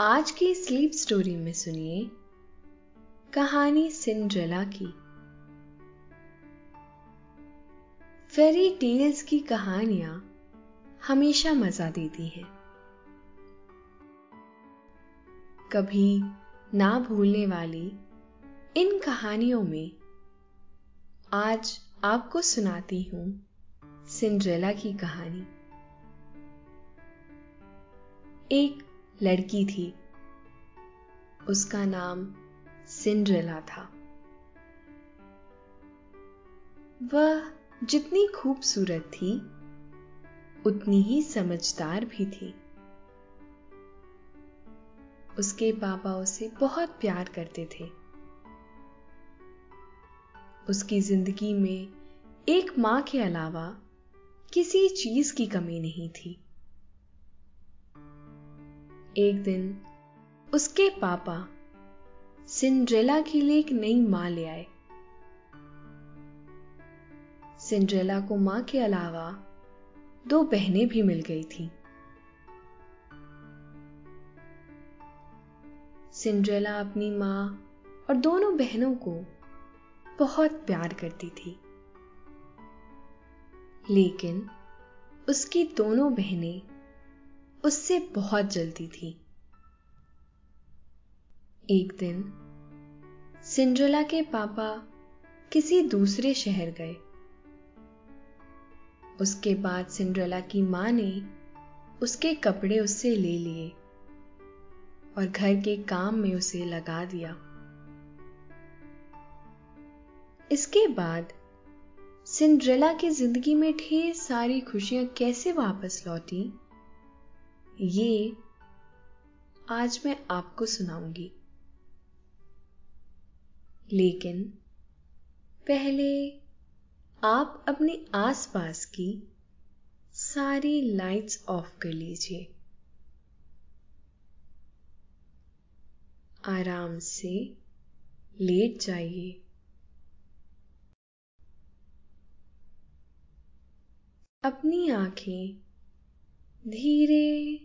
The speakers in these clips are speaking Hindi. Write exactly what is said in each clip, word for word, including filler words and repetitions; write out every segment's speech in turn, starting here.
आज की स्लीप स्टोरी में सुनिए कहानी सिंड्रेला की। फेरी टेल्स की कहानियां हमेशा मजा देती हैं। कभी ना भूलने वाली इन कहानियों में आज आपको सुनाती हूं सिंड्रेला की कहानी। एक लड़की थी, उसका नाम सिंड्रेला था। वह जितनी खूबसूरत थी उतनी ही समझदार भी थी। उसके पापा उसे बहुत प्यार करते थे। उसकी जिंदगी में एक मां के अलावा किसी चीज की कमी नहीं थी। एक दिन उसके पापा सिंड्रेला के लिए एक नई मां ले आए। सिंड्रेला को मां के अलावा दो बहनें भी मिल गई थीं। सिंड्रेला अपनी मां और दोनों बहनों को बहुत प्यार करती थी, लेकिन उसकी दोनों बहनें उससे बहुत जलती थी। एक दिन सिंड्रेला के पापा किसी दूसरे शहर गए। उसके बाद सिंड्रेला की मां ने उसके कपड़े उससे ले लिए और घर के काम में उसे लगा दिया। इसके बाद सिंड्रेला की जिंदगी में ढेर सारी खुशियां कैसे वापस लौटी, ये आज मैं आपको सुनाऊंगी। लेकिन पहले आप अपने आसपास की सारी लाइट्स ऑफ कर लीजिए। आराम से लेट जाइए। अपनी आंखें धीरे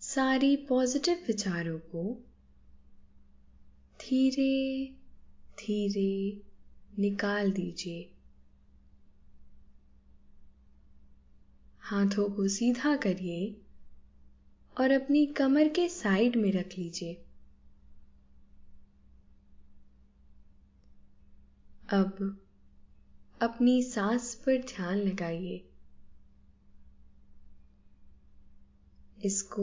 सारी पॉजिटिव विचारों को धीरे धीरे निकाल दीजिए। हाथों को सीधा करिए और अपनी कमर के साइड में रख लीजिए। अब अपनी सांस पर ध्यान लगाइए। इसको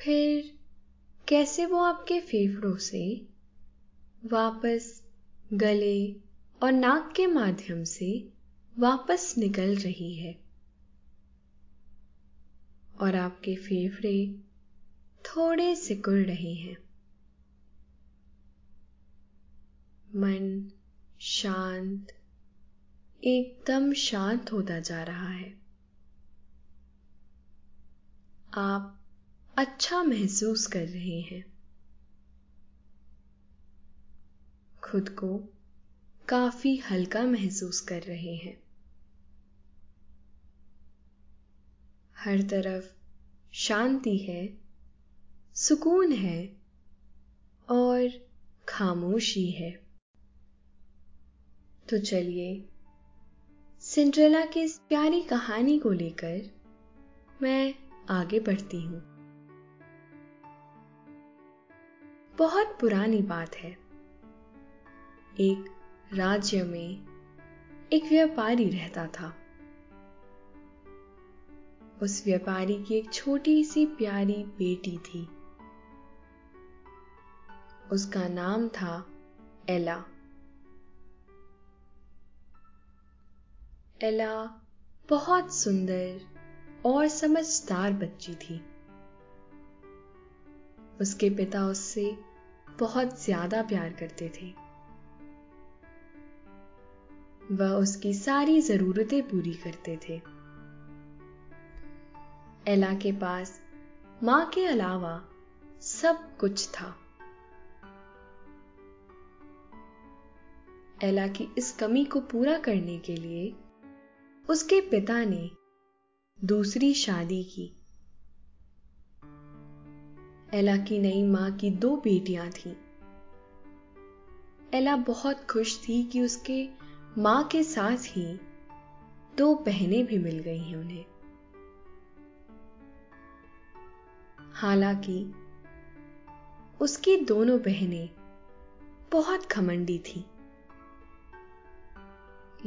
फिर कैसे वो आपके फेफड़ों से वापस गले और नाक के माध्यम से वापस निकल रही है और आपके फेफड़े थोड़े सिकुड़ रहे हैं। मन शांत, एकदम शांत होता जा रहा है। आप अच्छा महसूस कर रहे हैं। खुद को काफी हल्का महसूस कर रहे हैं। हर तरफ शांति है, सुकून है और खामोशी है। तो चलिए सिंड्रेला की इस प्यारी कहानी को लेकर मैं आगे बढ़ती हूं। बहुत पुरानी बात है। एक राज्य में एक व्यापारी रहता था। उस व्यापारी की एक छोटी सी प्यारी बेटी थी। उसका नाम था एला। एला बहुत सुंदर और समझदार बच्ची थी। उसके पिता उससे बहुत ज्यादा प्यार करते थे। वह उसकी सारी जरूरतें पूरी करते थे। एला के पास मां के अलावा सब कुछ था। एला की इस कमी को पूरा करने के लिए उसके पिता ने दूसरी शादी की। एला की नई मां की दो बेटियां थीं। एला बहुत खुश थी कि उसके मां के साथ ही दो बहनें भी मिल गई हैं उन्हें। हालांकि उसकी दोनों बहनें बहुत घमंडी थीं,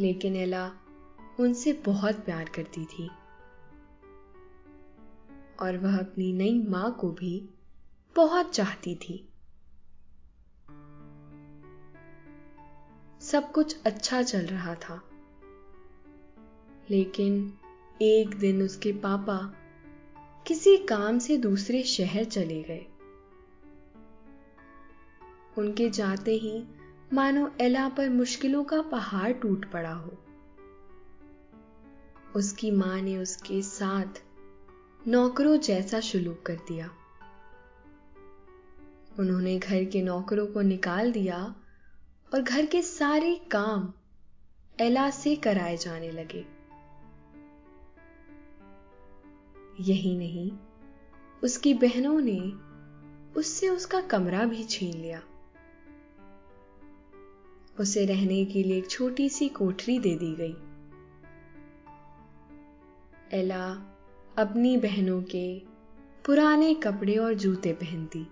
लेकिन एला उनसे बहुत प्यार करती थी और वह अपनी नई मां को भी बहुत चाहती थी। सब कुछ अच्छा चल रहा था, लेकिन एक दिन उसके पापा किसी काम से दूसरे शहर चले गए। उनके जाते ही मानो एला पर मुश्किलों का पहाड़ टूट पड़ा हो। उसकी मां ने उसके साथ नौकरों जैसा सलूक कर दिया। उन्होंने घर के नौकरों को निकाल दिया और घर के सारे काम एला से कराए जाने लगे। यही नहीं, उसकी बहनों ने उससे उसका कमरा भी छीन लिया। उसे रहने के लिए एक छोटी सी कोठरी दे दी गई। एला अपनी बहनों के पुराने कपड़े और जूते पहनती।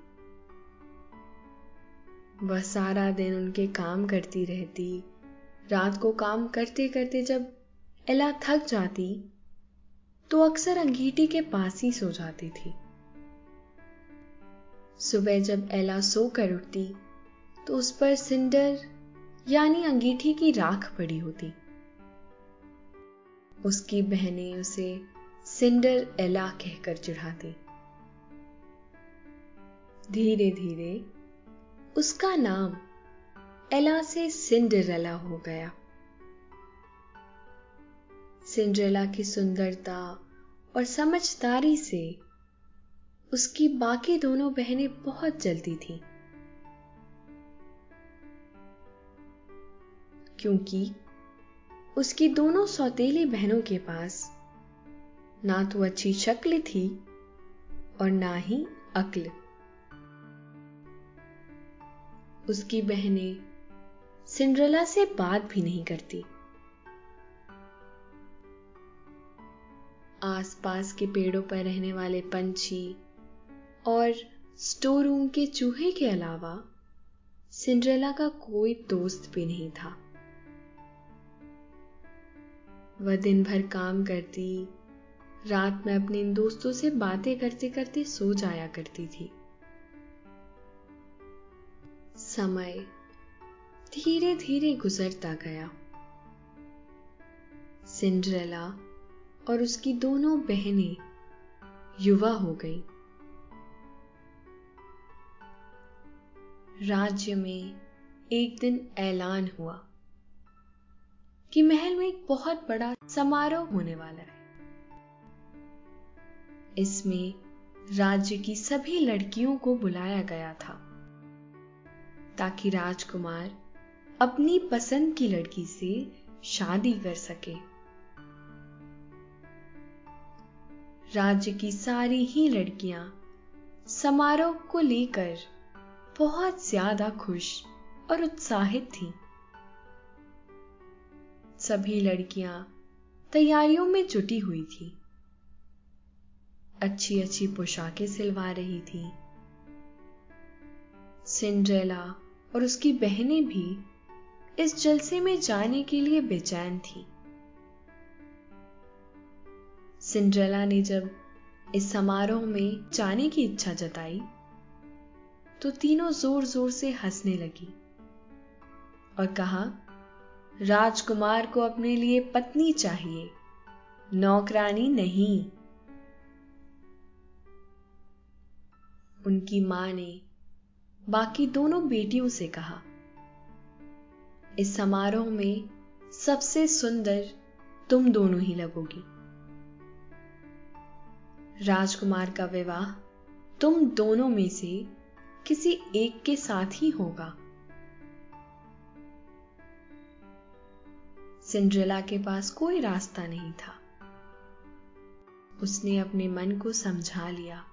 वह सारा दिन उनके काम करती रहती। रात को काम करते करते जब एला थक जाती तो अक्सर अंगीठी के पास ही सो जाती थी। सुबह जब एला सोकर उठती तो उस पर सिंदर यानी अंगीठी की राख पड़ी होती। उसकी बहनें उसे सिंदर एला कहकर चिढ़ाती। धीरे धीरे उसका नाम एला से सिंडरेला हो गया। सिंड्रेला की सुंदरता और समझदारी से उसकी बाकी दोनों बहनें बहुत जलती थीं, क्योंकि उसकी दोनों सौतेली बहनों के पास ना तो अच्छी शक्ल थी और ना ही अक्ल। उसकी बहनें सिंड्रेला से बात भी नहीं करती। आसपास के पेड़ों पर रहने वाले पंछी और स्टोर रूम के चूहे के अलावा सिंड्रेला का कोई दोस्त भी नहीं था। वह दिन भर काम करती, रात में अपने इन दोस्तों से बातें करते करते सो जाया करती थी। समय धीरे धीरे गुजरता गया। सिंड्रेला और उसकी दोनों बहनें युवा हो गईं। राज्य में एक दिन ऐलान हुआ कि महल में एक बहुत बड़ा समारोह होने वाला है। इसमें राज्य की सभी लड़कियों को बुलाया गया था ताकि राजकुमार अपनी पसंद की लड़की से शादी कर सके। राज्य की सारी ही लड़कियां समारोह को लेकर बहुत ज्यादा खुश और उत्साहित थीं। सभी लड़कियां तैयारियों में जुटी हुई थीं, अच्छी अच्छी पोशाकें सिलवा रही थीं। सिंड्रेला और उसकी बहनें भी इस जलसे में जाने के लिए बेचैन थीं। सिंड्रेला ने जब इस समारोह में जाने की इच्छा जताई तो तीनों जोर जोर से हंसने लगी और कहा, राजकुमार को अपने लिए पत्नी चाहिए, नौकरानी नहीं। उनकी मां ने बाकी दोनों बेटियों से कहा, इस समारोह में सबसे सुंदर तुम दोनों ही लगोगी। राजकुमार का विवाह तुम दोनों में से किसी एक के साथ ही होगा। सिंड्रेला के पास कोई रास्ता नहीं था। उसने अपने मन को समझा लिया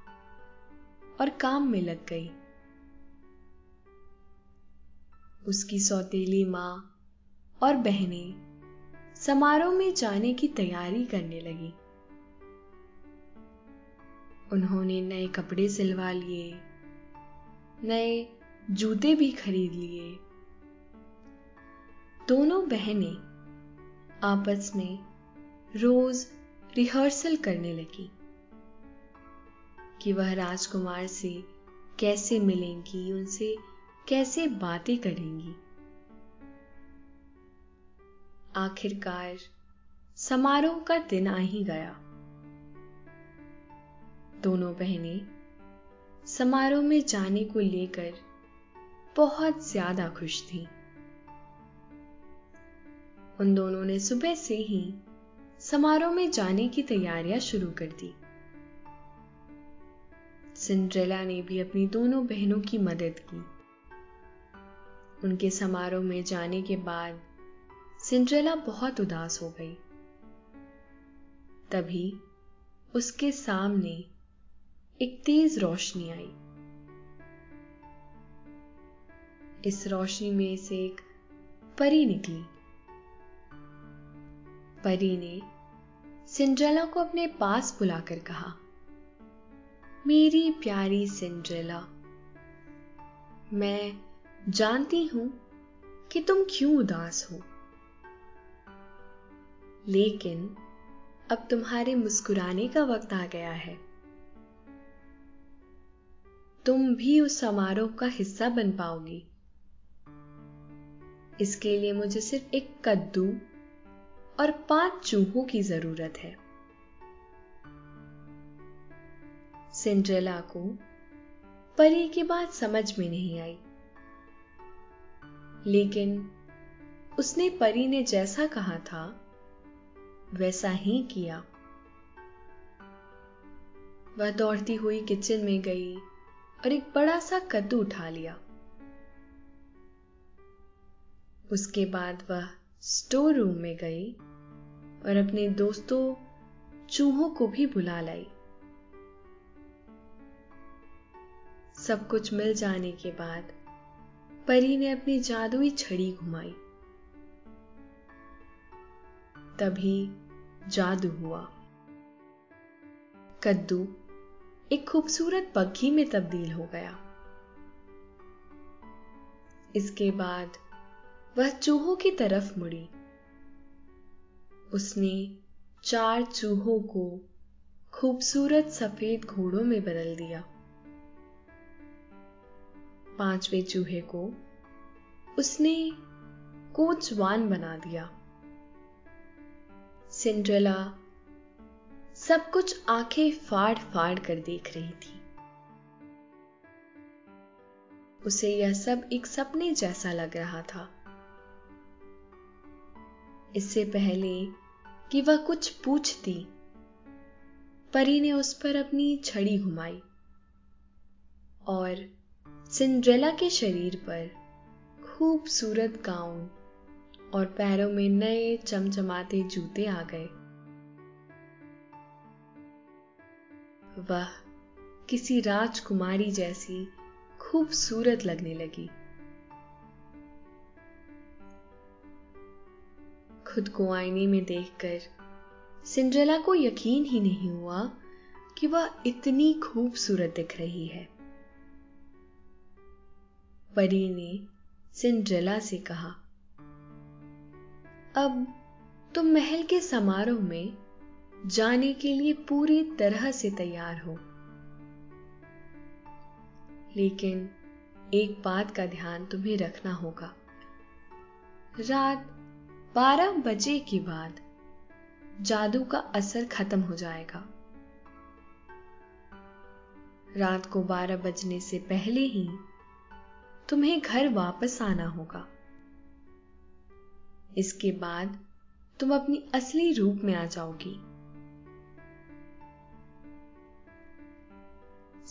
और काम में लग गई। उसकी सौतेली मां और बहनें समारोह में जाने की तैयारी करने लगी। उन्होंने नए कपड़े सिलवा लिए, नए जूते भी खरीद लिए। दोनों बहनें आपस में रोज रिहर्सल करने लगी कि वह राजकुमार से कैसे मिलेंगी, उनसे कैसे बातें करेंगी। आखिरकार समारोह का दिन आ ही गया। दोनों बहनें समारोह में जाने को लेकर बहुत ज्यादा खुश थीं। उन दोनों ने सुबह से ही समारोह में जाने की तैयारियां शुरू कर दी। सिंड्रेला ने भी अपनी दोनों बहनों की मदद की। उनके समारोह में जाने के बाद सिंड्रेला बहुत उदास हो गई। तभी उसके सामने एक तेज रोशनी आई। इस रोशनी में से एक परी निकली। परी ने सिंड्रेला को अपने पास बुलाकर कहा, मेरी प्यारी सिंड्रेला, मैं जानती हूं कि तुम क्यों उदास हो, लेकिन अब तुम्हारे मुस्कुराने का वक्त आ गया है। तुम भी उस समारोह का हिस्सा बन पाओगी। इसके लिए मुझे सिर्फ एक कद्दू और पांच चूहों की जरूरत है। सिंड्रेला को परी की बात समझ में नहीं आई, लेकिन उसने परी ने जैसा कहा था वैसा ही किया। वह दौड़ती हुई किचन में गई और एक बड़ा सा कद्दू उठा लिया। उसके बाद वह स्टोर रूम में गई और अपने दोस्तों चूहों को भी बुला लाई। सब कुछ मिल जाने के बाद परी ने अपनी जादुई छड़ी घुमाई। तभी जादू हुआ। कद्दू एक खूबसूरत पक्षी में तब्दील हो गया। इसके बाद वह चूहों की तरफ मुड़ी। उसने चार चूहों को खूबसूरत सफेद घोड़ों में बदल दिया। पांचवें चूहे को उसने कोचवान बना दिया। सिंड्रेला सब कुछ आंखें फाड़ फाड़ कर देख रही थी। उसे यह सब एक सपने जैसा लग रहा था। इससे पहले कि वह कुछ पूछती, परी ने उस पर अपनी छड़ी घुमाई और सिंड्रेला के शरीर पर खूबसूरत गाउन और पैरों में नए चमचमाते जूते आ गए। वह किसी राजकुमारी जैसी खूबसूरत लगने लगी। खुद को आईने में देखकर सिंड्रेला को यकीन ही नहीं हुआ कि वह इतनी खूबसूरत दिख रही है। परी ने सिंड्रेला से कहा, अब तुम महल के समारोह में जाने के लिए पूरी तरह से तैयार हो, लेकिन एक बात का ध्यान तुम्हें रखना होगा। रात बारह बजे के बाद जादू का असर खत्म हो जाएगा। रात को बारह बजने से पहले ही तुम्हें घर वापस आना होगा। इसके बाद तुम अपनी असली रूप में आ जाओगी।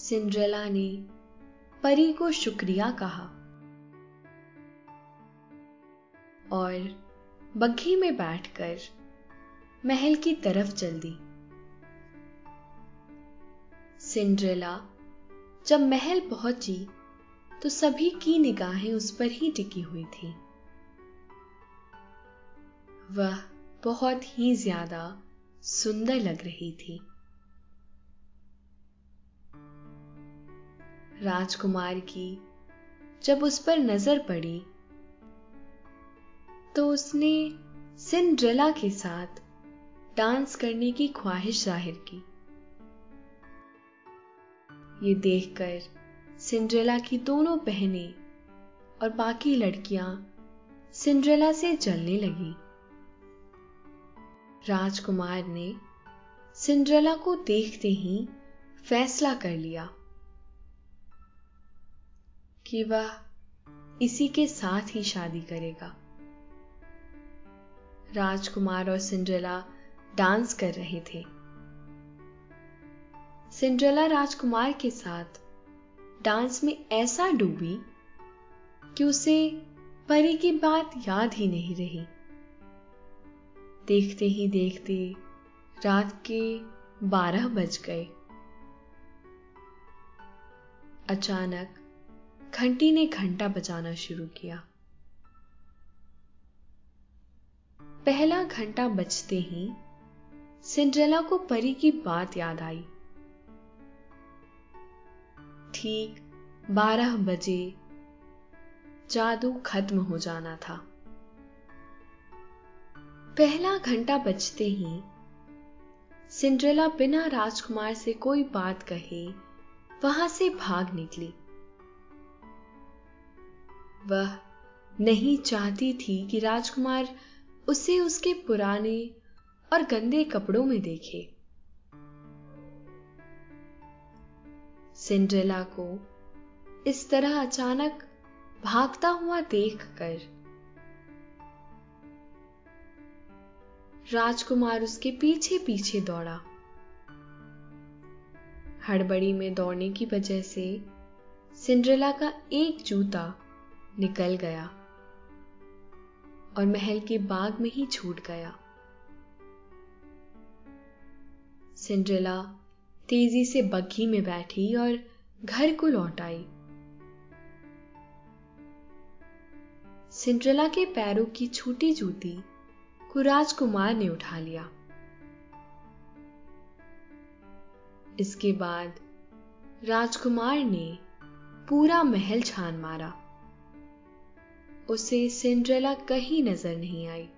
सिंड्रेला ने परी को शुक्रिया कहा और बग्घी में बैठकर महल की तरफ चल दी। सिंड्रेला जब महल पहुंची तो सभी की निगाहें उस पर ही टिकी हुई थी। वह बहुत ही ज्यादा सुंदर लग रही थी। राजकुमार की जब उस पर नजर पड़ी तो उसने सिंड्रेला के साथ डांस करने की ख्वाहिश जाहिर की। ये देखकर सिंड्रेला की दोनों बहनें और बाकी लड़कियां सिंड्रेला से जलने लगी। राजकुमार ने सिंड्रेला को देखते ही फैसला कर लिया कि वह इसी के साथ ही शादी करेगा। राजकुमार और सिंड्रेला डांस कर रहे थे। सिंड्रेला राजकुमार के साथ डांस में ऐसा डूबी कि उसे परी की बात याद ही नहीं रही। देखते ही देखते रात के बारह बज गए। अचानक घंटी ने घंटा बजाना शुरू किया। पहला घंटा बजते ही सिंड्रेला को परी की बात याद आई। ठीक बारह बजे जादू खत्म हो जाना था। पहला घंटा बजते ही सिंड्रेला बिना राजकुमार से कोई बात कहे वहां से भाग निकली। वह नहीं चाहती थी कि राजकुमार उसे उसके पुराने और गंदे कपड़ों में देखे। सिंड्रेला को इस तरह अचानक भागता हुआ देखकर राजकुमार उसके पीछे पीछे दौड़ा। हड़बड़ी में दौड़ने की वजह से सिंड्रेला का एक जूता निकल गया और महल के बाग में ही छूट गया। सिंड्रेला तेजी से बग्घी में बैठी और घर को लौट आई। सिंड्रेला के पैरों की छोटी जूती को राजकुमार ने उठा लिया। इसके बाद राजकुमार ने पूरा महल छान मारा। उसे सिंड्रेला कहीं नजर नहीं आई।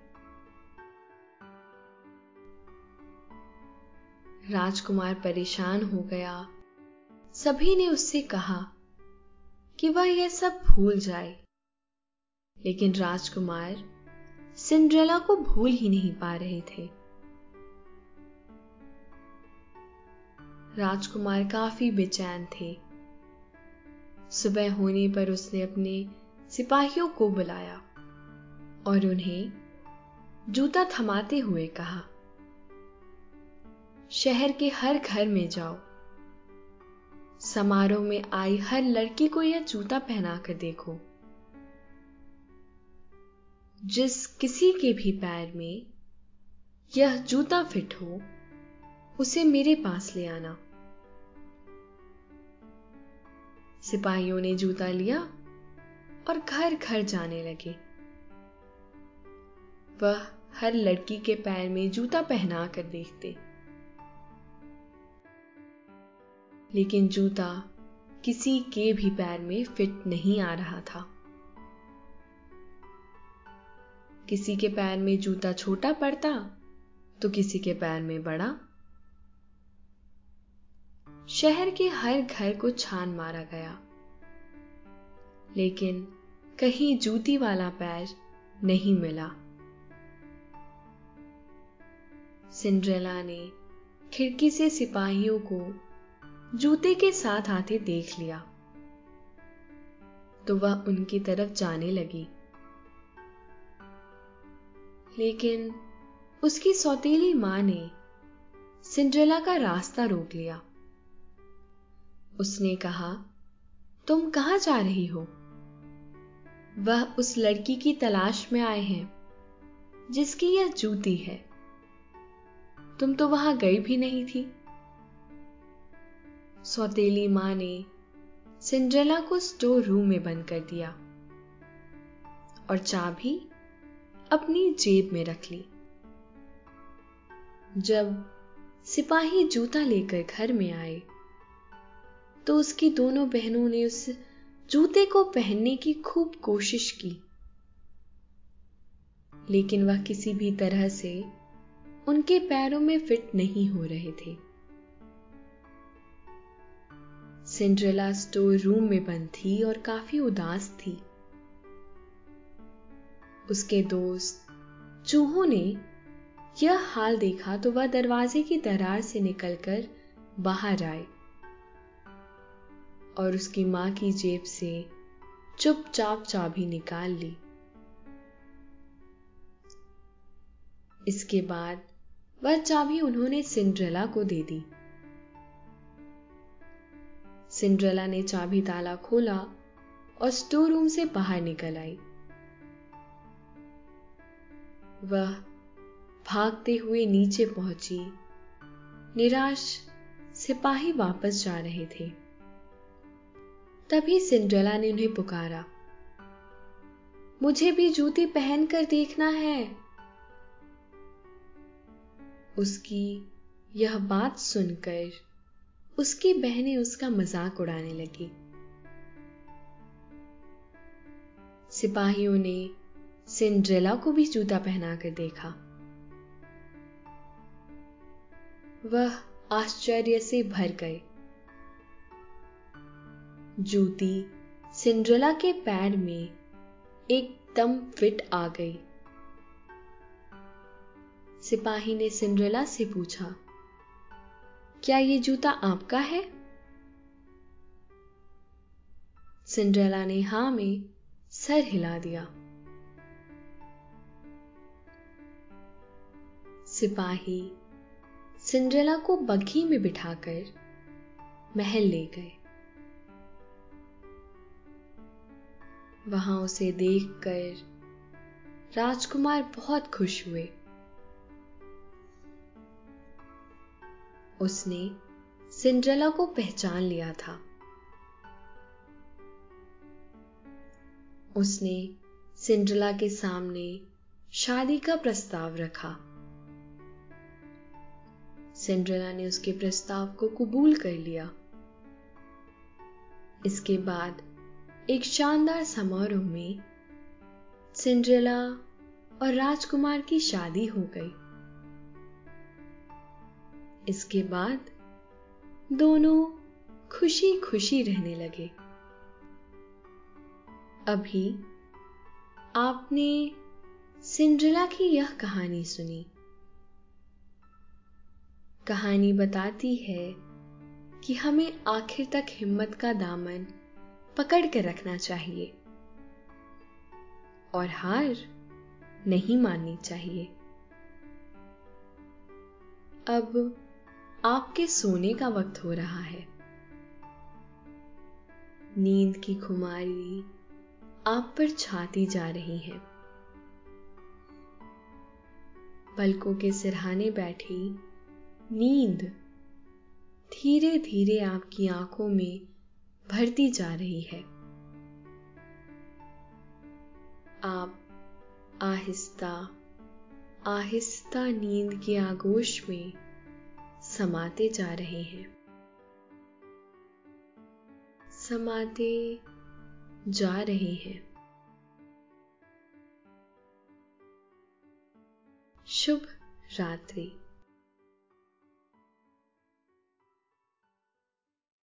राजकुमार परेशान हो गया। सभी ने उससे कहा कि वह यह सब भूल जाए लेकिन राजकुमार सिंड्रेला को भूल ही नहीं पा रहे थे। राजकुमार काफी बेचैन थे। सुबह होने पर उसने अपने सिपाहियों को बुलाया और उन्हें जूता थमाते हुए कहा, शहर के हर घर में जाओ, समारोह में आई हर लड़की को यह जूता पहना कर देखो। जिस किसी के भी पैर में यह जूता फिट हो उसे मेरे पास ले आना। सिपाहियों ने जूता लिया और घर घर जाने लगे। वह हर लड़की के पैर में जूता पहना कर देखते, लेकिन जूता किसी के भी पैर में फिट नहीं आ रहा था। किसी के पैर में जूता छोटा पड़ता तो किसी के पैर में बड़ा। शहर के हर घर को छान मारा गया, लेकिन कहीं जूती वाला पैर नहीं मिला। सिंड्रेला ने खिड़की से सिपाहियों को जूते के साथ आते देख लिया तो वह उनकी तरफ जाने लगी, लेकिन उसकी सौतेली मां ने सिंड्रेला का रास्ता रोक लिया। उसने कहा, तुम कहां जा रही हो? वह उस लड़की की तलाश में आए हैं जिसकी यह जूती है, तुम तो वहां गई भी नहीं थी। सौतेली मां ने सिंड्रेला को स्टोर रूम में बंद कर दिया और चाबी अपनी जेब में रख ली। जब सिपाही जूता लेकर घर में आए तो उसकी दोनों बहनों ने उस जूते को पहनने की खूब कोशिश की, लेकिन वह किसी भी तरह से उनके पैरों में फिट नहीं हो रहे थे। सिंड्रेला स्टोर रूम में बंद थी और काफी उदास थी। उसके दोस्त चूहों ने यह हाल देखा तो वह दरवाजे की दरार से निकलकर बाहर आए और उसकी मां की जेब से चुपचाप चाबी निकाल ली। इसके बाद वह चाबी उन्होंने सिंड्रेला को दे दी। सिंड्रेला ने चाबी ताला खोला और स्टोर रूम से बाहर निकल आई। वह भागते हुए नीचे पहुंची। निराश सिपाही वापस जा रहे थे। तभी सिंड्रेला ने उन्हें पुकारा, मुझे भी जूते पहनकर देखना है। उसकी यह बात सुनकर उसकी बहनें उसका मजाक उड़ाने लगी। सिपाहियों ने सिंड्रेला को भी जूता पहनाकर देखा। वह आश्चर्य से भर गए। जूती सिंड्रेला के पैर में एकदम फिट आ गई। सिपाही ने सिंड्रेला से पूछा, क्या ये जूता आपका है? सिंड्रेला ने हां में सर हिला दिया। सिपाही सिंड्रेला को बग्घी में बिठाकर महल ले गए। वहां उसे देखकर राजकुमार बहुत खुश हुए। उसने सिंड्रेला को पहचान लिया था। उसने सिंड्रेला के सामने शादी का प्रस्ताव रखा। सिंड्रेला ने उसके प्रस्ताव को कबूल कर लिया। इसके बाद एक शानदार समारोह में सिंड्रेला और राजकुमार की शादी हो गई। इसके बाद दोनों खुशी खुशी रहने लगे। अभी आपने सिंड्रेला की यह कहानी सुनी। कहानी बताती है कि हमें आखिर तक हिम्मत का दामन पकड़ कर रखना चाहिए और हार नहीं माननी चाहिए। अब आपके सोने का वक्त हो रहा है। नींद की खुमारी आप पर छाती जा रही है। पलकों के सिरहाने बैठी नींद धीरे धीरे आपकी आंखों में भरती जा रही है। आप आहिस्ता आहिस्ता नींद के आगोश में समाते जा रहे हैं, समाते जा रहे हैं। शुभ रात्रि।